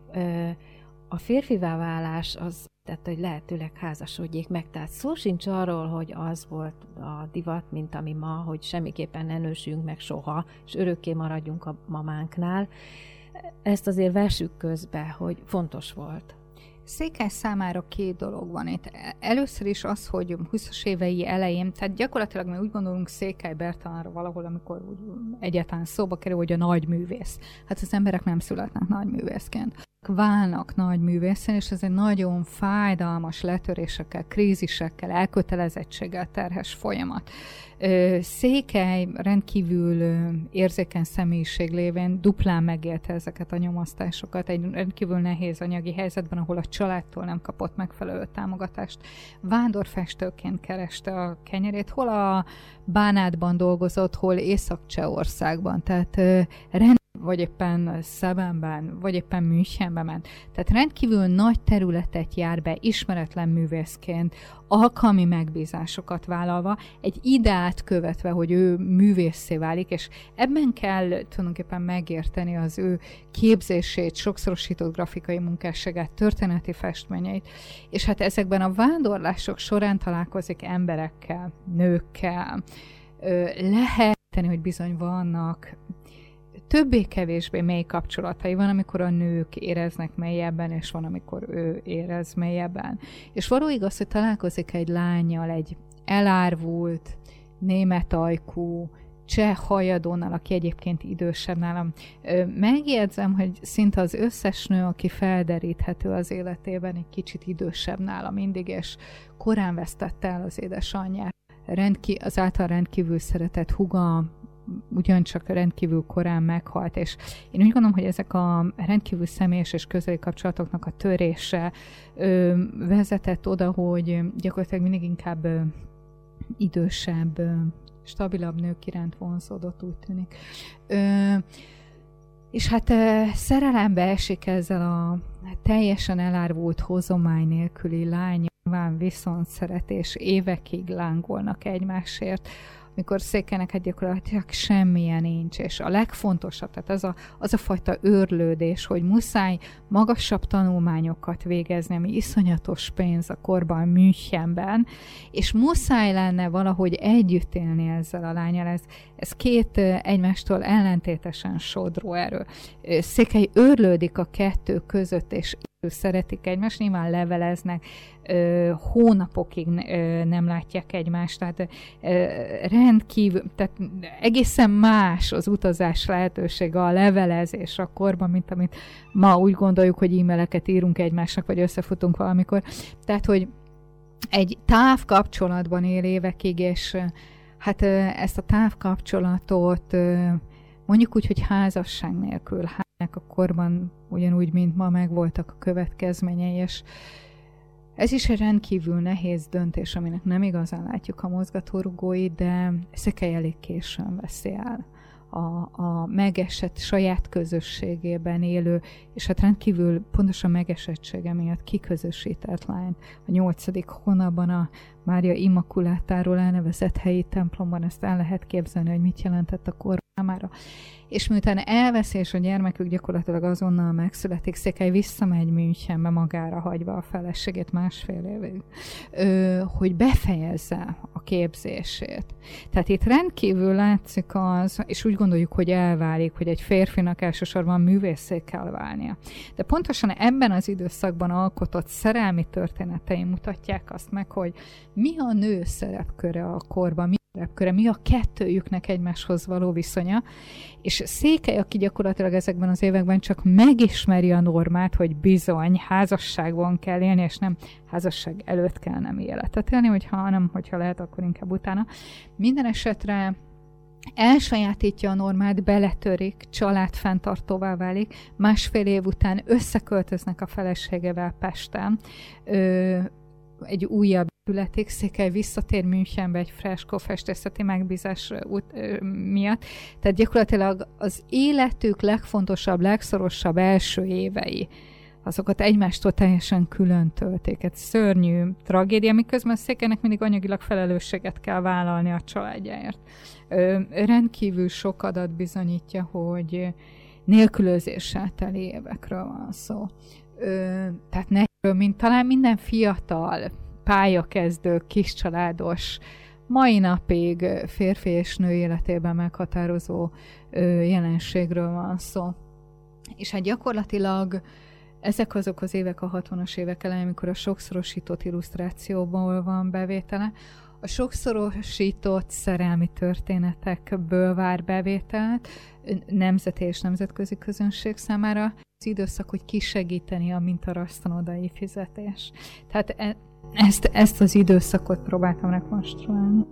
a férfivá válás az, tehát hogy lehetőleg házasodjék meg. Tehát szó sincs arról, hogy az volt a divat, mint ami ma, hogy semmiképpen ne nősüljünk meg soha, és örökké maradjunk a mamánknál. Ezt azért vessük közbe, hogy fontos volt. Székely számára két dolog van itt. Először is az, hogy húszas évei elején, tehát gyakorlatilag mi úgy gondolunk Székely Bertalanra valahol, amikor egyáltalán szóba kerül, hogy a nagyművész. Hát az emberek nem születnek nagyművészként. Válnak nagyművészen, és ez egy nagyon fájdalmas letörésekkel, krízisekkel, elkötelezettséggel terhes folyamat. Székely rendkívül érzékeny személyiség lévén duplán megélte ezeket a nyomasztásokat, egy rendkívül nehéz anyagi helyzetben, ahol a családtól nem kapott megfelelő támogatást. Vándorfestőként kereste a kenyerét, hol a Bánátban dolgozott, hol Észak-Csehországban, tehát rendkívül vagy éppen Szebenben, vagy éppen Münchenbe ment. Tehát rendkívül nagy területet jár be ismeretlen művészként, alkalmi megbízásokat vállalva, egy ideát követve, hogy ő művészé válik, és ebben kell tulajdonképpen megérteni az ő képzését, sokszorosított grafikai munkásságát, történeti festményeit, és hát ezekben a vándorlások során találkozik emberekkel, nőkkel. Lehet tenni, hogy bizony vannak többé-kevésbé mély kapcsolatai, van, amikor a nők éreznek mélyebben, és van, amikor ő érez mélyebben. És való igaz, hogy találkozik egy lányjal, egy elárvult, német ajkú, cseh hajadónnal, aki egyébként idősebb nálam. Megjegyzem, hogy szinte az összes nő, aki felderíthető az életében, egy kicsit idősebb nálam mindig, és korán vesztette el az édesanyját. Rendki- az által rendkívül szeretett húga ugyancsak rendkívül korán meghalt, és én úgy gondolom, hogy ezek a rendkívül személyes és közeli kapcsolatoknak a törése ö, vezetett oda, hogy gyakorlatilag mindig inkább ö, idősebb, ö, stabilabb nők iránt vonzódott, úgy tűnik. Ö, és hát ö, szerelembe esik ezzel a teljesen elárvult, hozomány nélküli lány, van viszont szeretés, évekig lángolnak egymásért, mikor Székelynek egy gyakorlatilag semmilyen nincs, és a legfontosabb, tehát az a, az a fajta őrlődés, hogy muszáj magasabb tanulmányokat végezni, ami iszonyatos pénz a korban Münchenben, és muszáj lenne valahogy együtt élni ezzel a lányal, ez, ez két egymástól ellentétesen sodró erő. Székely őrlődik a kettő között, és szeretik egymást, nyilván leveleznek, ö, hónapokig ö, nem látják egymást, tehát ö, rendkívül, tehát egészen más az utazás lehetősége, a levelezés a korban, mint amit ma úgy gondoljuk, hogy e-maileket írunk egymásnak, vagy összefutunk valamikor. Tehát, hogy egy távkapcsolatban él évekig, és hát ö, ezt a távkapcsolatot ö, mondjuk úgy, hogy házasság nélkül, hát a korban ugyanúgy, mint ma, megvoltak a következményei, és ez is egy rendkívül nehéz döntés, aminek nem igazán látjuk a mozgatórugóit, de Székely elég későn veszi el a, a megesett saját közösségében élő, és hát rendkívül pontosan megesettsége miatt kiközösített lányt. A nyolcadik hónapban a Mária Immakulátáról elnevezett helyi templomban, ezt el lehet képzelni, hogy mit jelentett a kor számára. És miután elveszi, és a gyermekük gyakorlatilag azonnal megszületik, Székely visszamegy Münchenbe, magára hagyva a feleségét másfél évig, ö, hogy befejezze a képzését. Tehát itt rendkívül látszik az, és úgy gondoljuk, hogy elválik, hogy egy férfinak elsősorban művészé kell válnia. De pontosan ebben az időszakban alkotott szerelmi történetei mutatják azt meg, hogy mi a nő szerepköre a korban, mi szerepköre, mi a kettőjüknek egymáshoz való viszonya, és Székely, aki gyakorlatilag ezekben az években csak megismeri a normát, hogy bizony házasságban kell élni, és nem házasság előtt kell nem életet élni, hogyha, hanem hogyha lehet, akkor inkább utána. Minden esetre elsajátítja a normát, beletörik, családfenntartóvá válik, másfél év után összeköltöznek a feleségevel Pesten, ö, egy újabb ületék, Székely visszatér Münchenbe egy freskó festészeti megbízás út, ö, miatt, tehát gyakorlatilag az életük legfontosabb, legszorosabb első évei, azokat egymástól teljesen külön tölték. Egy szörnyű tragédia, miközben Székelynek mindig anyagilag felelősséget kell vállalni a családjáért. Ö, rendkívül sok adat bizonyítja, hogy nélkülözéssel teli évekről van szó. Ö, tehát nekről, mint talán minden fiatal, pályakezdő, kiscsaládos, mai napig férfi és nő életében meghatározó ö, jelenségről van szó. És hát gyakorlatilag ezek azok az évek, a hatvanas évek elején, amikor a sokszorosított illusztrációból van bevétele. A sokszorosított szerelmi történetekből vár bevételt nemzeti és nemzetközi közönség számára. Az időszak, hogy kisegíteni a mintarajztanodai fizetés. Tehát e- ezt, ezt az időszakot próbáltam rekonstruálni.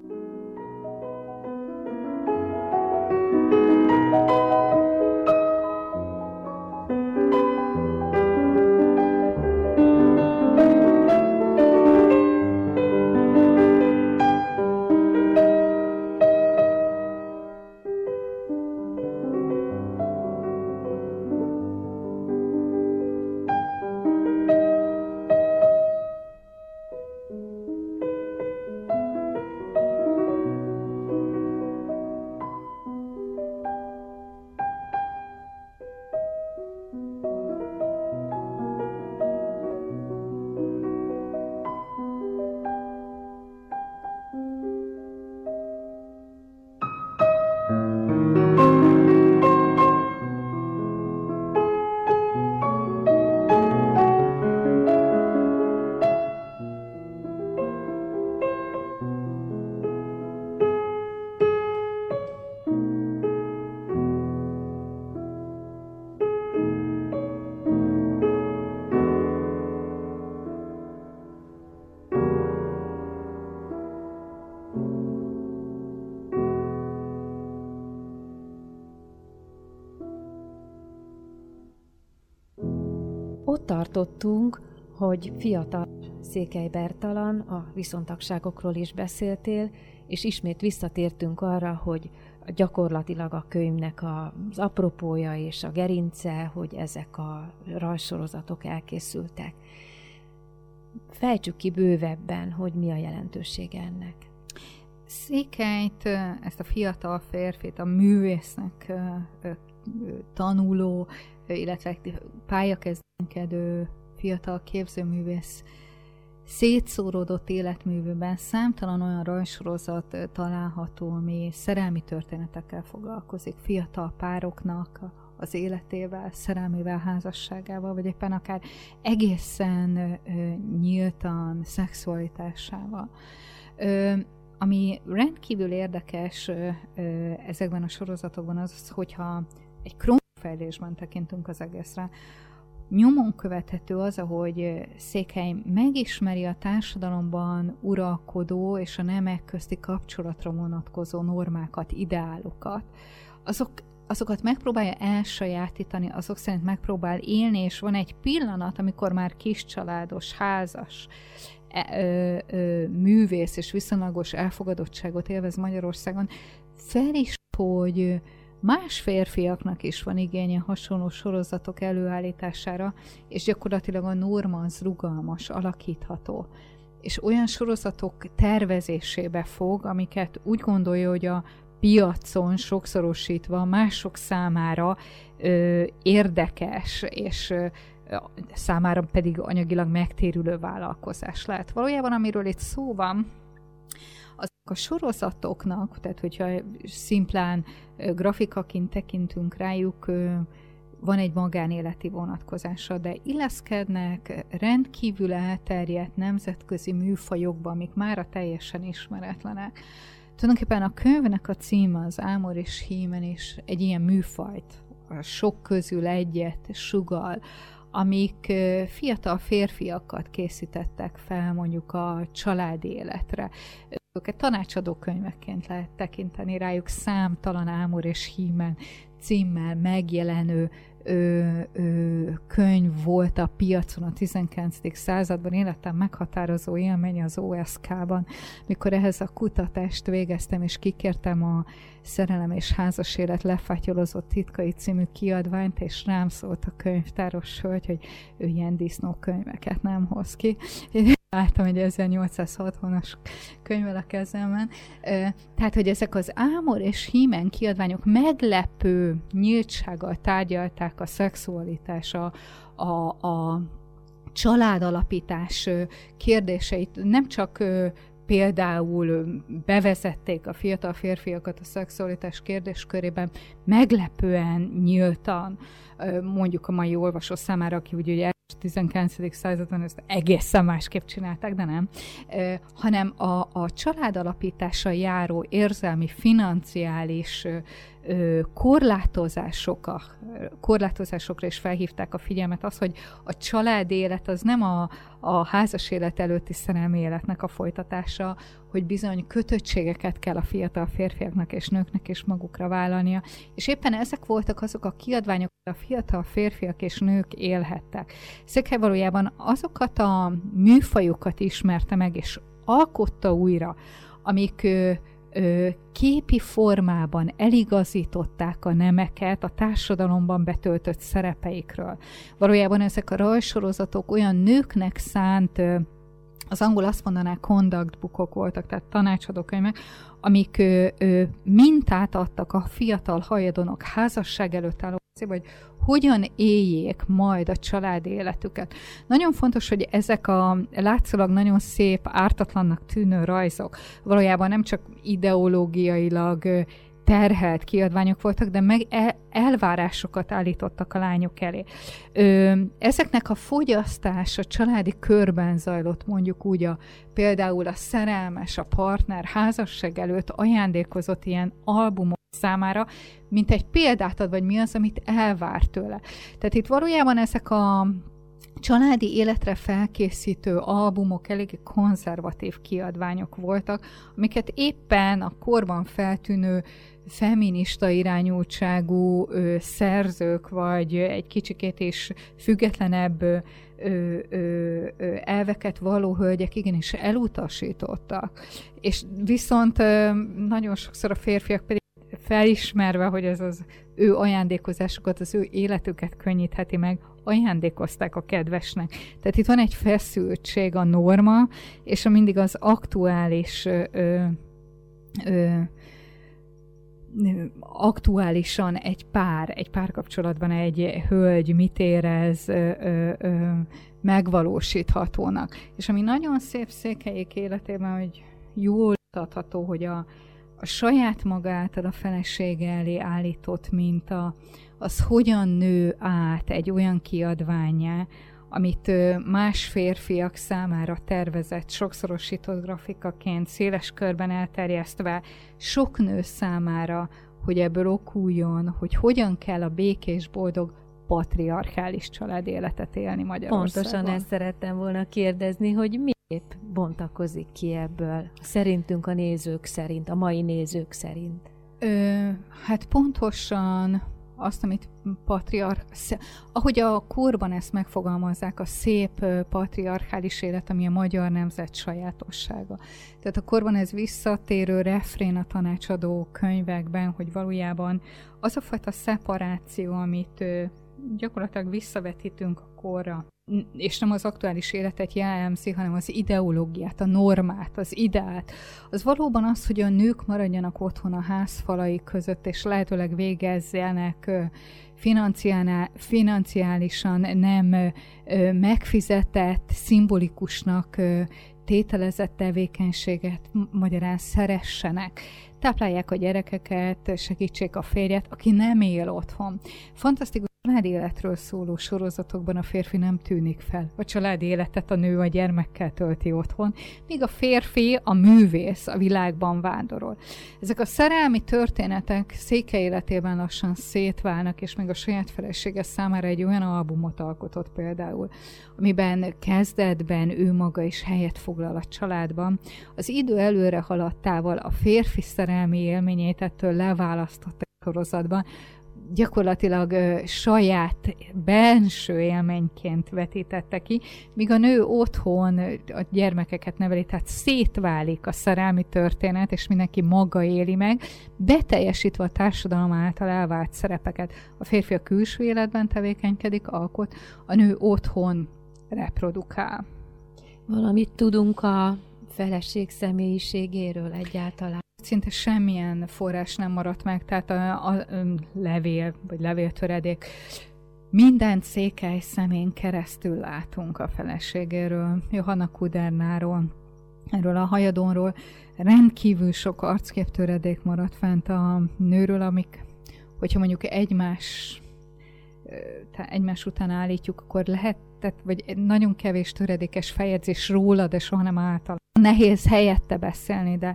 Tartottunk, hogy fiatal Székely Bertalan, a viszontagságokról is beszéltél, és ismét visszatértünk arra, hogy gyakorlatilag a könyvnek az apropója és a gerince, hogy ezek a rajzsorozatok elkészültek. Fejtsük ki bővebben, hogy mi a jelentősége ennek. Székelyt, ezt a fiatal férfit, a művésznek tanuló, illetve pályakezdőnkedő fiatal képzőművész szétszóródott életművőben számtalan olyan rajzsorozat található, ami szerelmi történetekkel foglalkozik, fiatal pároknak az életével, szerelmével, házasságával, vagy éppen akár egészen nyíltan szexualitásával. Ami rendkívül érdekes ezekben a sorozatokban az, hogyha egy krónfejlésben tekintünk az egészre, nyomon követhető az, ahogy Székely megismeri a társadalomban uralkodó és a nemek közti kapcsolatra vonatkozó normákat, ideálokat. Azok, azokat megpróbálja elsajátítani, azok szerint megpróbál élni, és van egy pillanat, amikor már kiscsaládos, házas, Ö, ö, művész és viszonylagos elfogadottságot élvez Magyarországon, fel is, hogy más férfiaknak is van igénye hasonló sorozatok előállítására, és gyakorlatilag a norma az rugalmas, alakítható. És olyan sorozatok tervezésébe fog, amiket úgy gondolja, hogy a piacon sokszorosítva mások számára ö, érdekes, és ö, számára pedig anyagilag megtérülő vállalkozás lehet. Valójában, amiről itt szó van, azok a sorozatoknak, tehát hogyha szimplán grafikaként tekintünk rájuk, van egy magánéleti vonatkozása, de illeszkednek rendkívül elterjedt nemzetközi műfajokba, amik mára teljesen ismeretlenek. Tulajdonképpen a könyvnek a címe az Ámor és Hímen is egy ilyen műfajt, a sok közül egyet sugall, amik fiatal férfiakat készítettek fel mondjuk a családi életre. Őket tanácsadó könyveként lehet tekinteni rájuk, számtalan Ámor és Hímen címmel megjelenő ö, ö, könyv volt a piacon a tizenkilencedik században. Életem meghatározó élmény az o es ká-ban, mikor ehhez a kutatást végeztem, és kikértem a Szerelem és házas élet lefátyolozott titkai című kiadványt, és rám szólt a könyvtáros hölgy, hogy ő ilyen disznókönyveket nem hoz ki. Láttam egy ezernyolcszázhatvanas könyvvel a kezemben. Tehát, hogy ezek az Ámor és Hímen kiadványok meglepő nyíltsággal tárgyalták a szexualitás, a, a, a családalapítás kérdéseit. Nem csak például bevezették a fiatal férfiakat a szexualitás kérdéskörében meglepően nyíltan, mondjuk a mai olvasó számára, aki úgy, ugye tizenkilencedik században ezt egészen másképp csinálták, de nem, e, hanem a, a család alapítása járó érzelmi, financiális e, korlátozásokra, korlátozásokra is felhívták a figyelmet, az, hogy a család élet az nem a, a házas élet előtti szerelmi életnek a folytatása, hogy bizony kötöttségeket kell a fiatal férfiaknak és nőknek is magukra vállalnia. És éppen ezek voltak azok a kiadványok, a fiatal férfiak és nők élhettek. Székely valójában azokat a műfajokat ismerte meg, és alkotta újra, amik ö, ö, képi formában eligazították a nemeket a társadalomban betöltött szerepeikről. Valójában ezek a rajsorozatok olyan nőknek szánt, ö, az angol azt mondaná, conduct bookok voltak, tehát tanácsadókönyvek, amik ö, ö, mintát adtak a fiatal hajadonok házasság előtt álló, vagy hogyan éljék majd a család életüket. Nagyon fontos, hogy ezek a látszólag nagyon szép, ártatlannak tűnő rajzok valójában nem csak ideológiailag terhelt kiadványok voltak, de meg elvárásokat állítottak a lányok elé. Ezeknek a fogyasztása családi körben zajlott, mondjuk úgy a, például a szerelmes, a partner házasság előtt ajándékozott ilyen albumok számára, mint egy példát ad, vagy mi az, amit elvár tőle. Tehát itt valójában ezek a családi életre felkészítő albumok elég konzervatív kiadványok voltak, amiket éppen a korban feltűnő feminista irányultságú ö, szerzők, vagy egy kicsikét is függetlenebb ö, ö, ö, elveket való hölgyek igenis elutasítottak. És viszont ö, nagyon sokszor a férfiak pedig felismerve, hogy ez az ő ajándékozásukat, az ő életüket könnyítheti meg, ajándékozták a kedvesnek. Tehát itt van egy feszültség a norma, és a mindig az aktuális ö, ö, aktuálisan egy pár, egy párkapcsolatban egy hölgy mit érez ö, ö, ö, megvalósíthatónak. És ami nagyon szép Székelyék életében, hogy jól adható, hogy a a saját maga által a felesége elé állított minta, az hogyan nő át egy olyan kiadvánnyá, amit más férfiak számára tervezett, sokszorosított grafikaként, széles körben elterjesztve, sok nő számára, hogy ebből okuljon, hogy hogyan kell a békés, boldog, patriarchális család életet élni Magyarországon. Pontosan ezt szerettem volna kérdezni, hogy mi épp bontakozik ki ebből, szerintünk a nézők szerint, a mai nézők szerint? Ö, hát pontosan azt, amit patriarch... Ahogy a korban ezt megfogalmazzák, a szép patriarchális élet, ami a magyar nemzet sajátossága. Tehát a korban ez visszatérő refrén a tanácsadó könyvekben, hogy valójában az a fajta szeparáció, amit gyakorlatilag visszavetítünk a korra, és nem az aktuális életet jellemzi, hanem az ideológiát, a normát, az ideát. Az valóban az, hogy a nők maradjanak otthon a házfalai között, és lehetőleg végezzenek financiálisan nem megfizetett, szimbolikusnak tételezett tevékenységet, magyarán szeressenek. Táplálják a gyerekeket, segítsék a férjet, aki nem él otthon. Fantasztikus családi életről szóló sorozatokban a férfi nem tűnik fel. A családi életet a nő a gyermekkel tölti otthon, míg a férfi, a művész a világban vándorol. Ezek a szerelmi történetek Székely életében lassan szétválnak, és még a saját felesége számára egy olyan albumot alkotott például, amiben kezdetben ő maga is helyet foglal a családban. Az idő előre haladtával a férfi szerelmi élményét ettől leválasztott a sorozatban, gyakorlatilag ö, saját belső élményként vetítette ki, míg a nő otthon a gyermekeket neveli, tehát szétválik a szerelmi történet, és mindenki maga éli meg, beteljesítve a társadalom által elvált szerepeket. A férfi a külső életben tevékenykedik, alkot, a nő otthon reprodukál. Valamit tudunk a feleség személyiségéről egyáltalán? Szinte semmilyen forrás nem maradt meg, tehát a, a, a levél, vagy levéltöredék. Mindent Székely szemén keresztül látunk a feleségéről, Johanna Kudernáról, erről a hajadonról. Rendkívül sok arcképtöredék maradt fent a nőről, amik, hogyha mondjuk egymás, egymás után állítjuk, akkor lehet, tehát, vagy nagyon kevés töredékes feljegyzés róla, de soha nem által. Nehéz helyette beszélni, de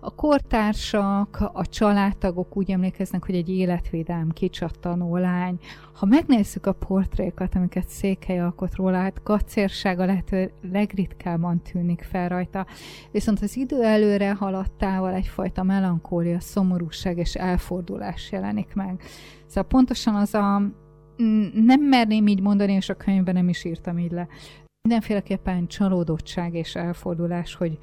a kortársak, a családtagok úgy emlékeznek, hogy egy életvidám, kicsattanó lány. Ha megnézzük a portrékat, amiket Székely alkot róla, hát kacérsága lehető legritkábban tűnik fel rajta. Viszont az idő előre haladtával egyfajta melankólia, szomorúság és elfordulás jelenik meg. Szóval pontosan az a... nem merném így mondani, és a könyvben nem is írtam így le. Mindenféleképpen csalódottság és elfordulás, hogy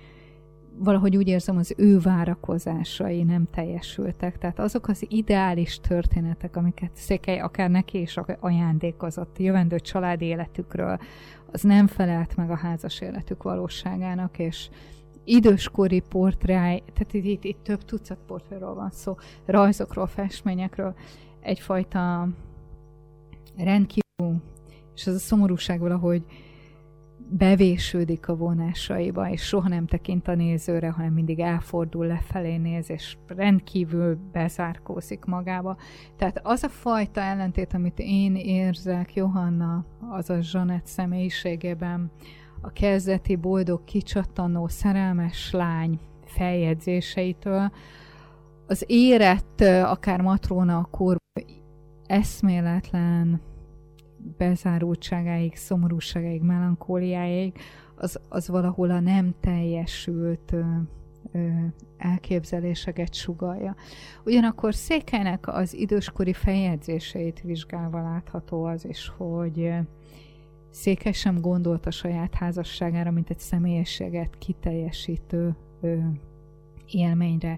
valahogy úgy érzem, az ő várakozásai nem teljesültek. Tehát azok az ideális történetek, amiket Székely akár neki is ajándékozott jövendő család életükről, az nem felelt meg a házas életük valóságának, és időskori portráj, tehát itt, itt, itt több tucat portréról van szó, rajzokról, festményekről, egyfajta rendkívül, és az a szomorúság valahogy bevésődik a vonásaiba, és soha nem tekint a nézőre, hanem mindig elfordul, lefelé néz, és rendkívül bezárkózik magába. Tehát az a fajta ellentét, amit én érzek Johanna, azaz Zsanett személyiségében, a kezdeti boldog, kicsattanó, szerelmes lány feljegyzéseitől, az érett, akár matróna a korban eszméletlen bezárultságáig, szomorúságáig, melankóliáig, az, az valahol a nem teljesült ö, ö, elképzeléseket sugallja. Ugyanakkor Székelynek az időskori feljegyzéseit vizsgálva látható az is, hogy Székely sem gondolt a saját házasságára, mint egy személyességet kiteljesítő ö, élményre.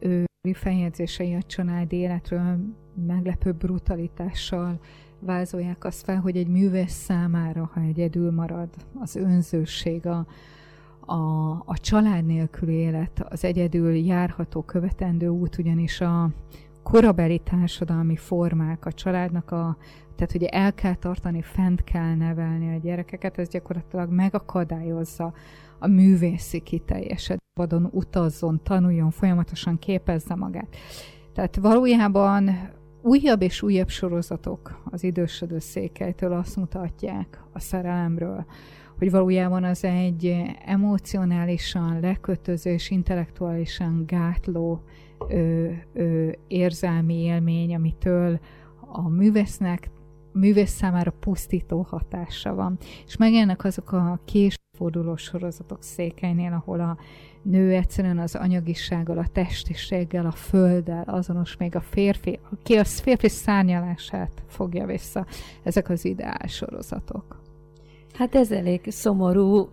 Ő feljegyzései a családi életről meglepő brutalitással vázolják azt fel, hogy egy művész számára, ha egyedül marad, az önzőség, a, a, a család nélküli élet, az egyedül járható, követendő út, ugyanis a korabeli társadalmi formák, a családnak a, tehát hogy el kell tartani, fent kell nevelni a gyerekeket, ez gyakorlatilag megakadályozza a művészi kiteljesedést. Vadon utazzon, tanuljon, folyamatosan képezze magát. Tehát valójában újabb és újabb sorozatok az idősödő Székelytől azt mutatják a szerelemről, hogy valójában az egy emocionálisan lekötöző és intellektuálisan gátló ö, ö, érzelmi élmény, amitől a művésznek, művész számára pusztító hatása van. És megjelennek azok a későforduló sorozatok Székelynél, ahol a nő egyszerűen az anyagisággal, a testiséggel, a földdel azonos, még a férfi, aki a férfi szárnyalását fogja vissza. Ezek az ideál sorozatok. Hát ez elég szomorú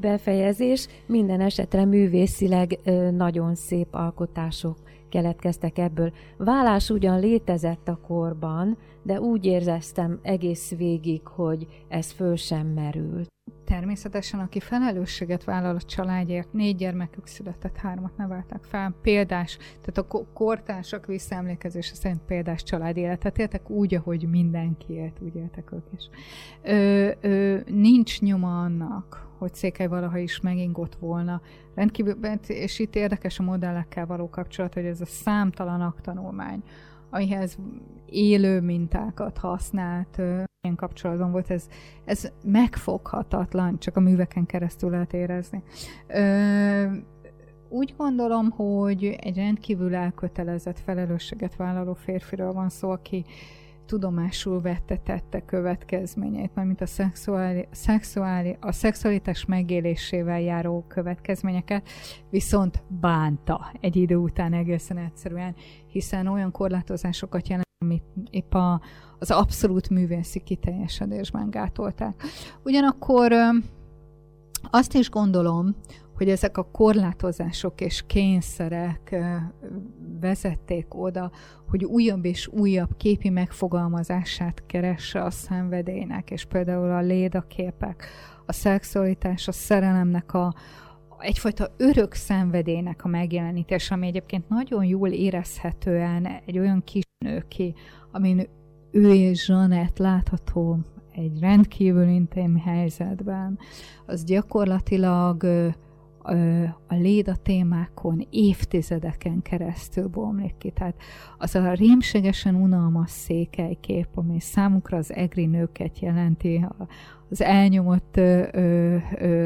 befejezés. Minden esetre művészileg nagyon szép alkotások keletkeztek ebből. Válás ugyan létezett a korban, de úgy éreztem egész végig, hogy ez föl sem merült. Természetesen, aki felelősséget vállal a családért, négy gyermekük született, hármat neveltek fel, példás, tehát a kortársak visszaemlékezése szerint példás családi életet éltek úgy, ahogy mindenki élt, úgy éltek ők is. Ö, ö, nincs nyoma annak, hogy Székely valaha is megingott volna. Rendkívül, és itt érdekes a modellekkel való kapcsolat, hogy ez a számtalan aktanulmány, amihez élő mintákat használt, ilyen kapcsolatban volt, ez, ez megfoghatatlan, csak a műveken keresztül lehet érezni. Ö, úgy gondolom, hogy egy rendkívül elkötelezett, felelősséget vállaló férfiről van szó, aki tudomásul vette tette következményeit, mármint a, szexuáli, szexuáli, a szexualitás megélésével járó következményeket, viszont bánta egy idő után egészen egyszerűen, hiszen olyan korlátozásokat jelent, amit épp a, az abszolút művészi kiteljesedésben gátolták. Ugyanakkor azt is gondolom, hogy ezek a korlátozások és kényszerek vezették oda, hogy újabb és újabb képi megfogalmazását keresse a szenvedélynek, és például a lédaképek, a szexualitás, a szerelemnek a egyfajta örök szenvedélynek a megjelenítése, ami egyébként nagyon jól érezhetően egy olyan kisnőké, amin ő és Zsanett látható egy rendkívül intim helyzetben, az gyakorlatilag a léda témákon évtizedeken keresztül bomlik ki. Tehát az a rémségesen unalmas székely kép, ami számukra az egri nőket jelenti, az elnyomott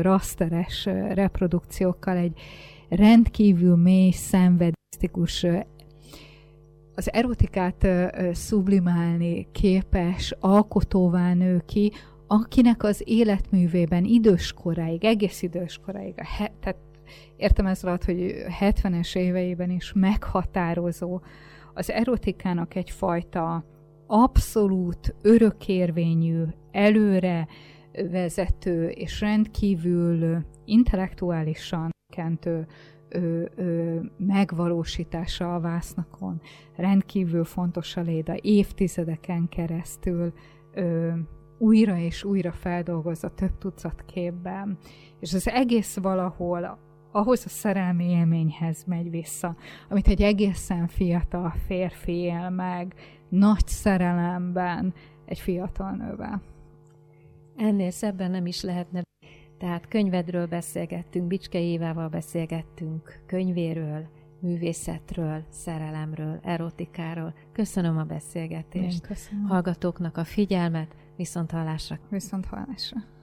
rasteres reprodukciókkal egy rendkívül mély, szenvedélytikus, az erotikát szublimálni képes alkotóvá nő ki, akinek az életművében időskoráig, egész időskoráig, he- tehát értem ez alatt, hogy hetvenes éveiben is meghatározó az erotikának egyfajta abszolút örökérvényű, előre vezető és rendkívül intellektuálisan kentő Ö, ö, megvalósítása a vásznakon. Rendkívül fontos a léda, évtizedeken keresztül ö, újra és újra feldolgozza több tucat képben. És az egész valahol ahhoz a szerelmi élményhez megy vissza, amit egy egészen fiatal férfi él meg, nagy szerelemben, egy fiatal nővel. Ennél szebben nem is lehetne. Tehát könyvedről beszélgettünk, Bicskei Évával beszélgettünk, könyvéről, művészetről, szerelemről, erotikáról. Köszönöm a beszélgetést. Én köszönöm. Hallgatóknak a figyelmet, viszont hallásra. Viszont hallásra.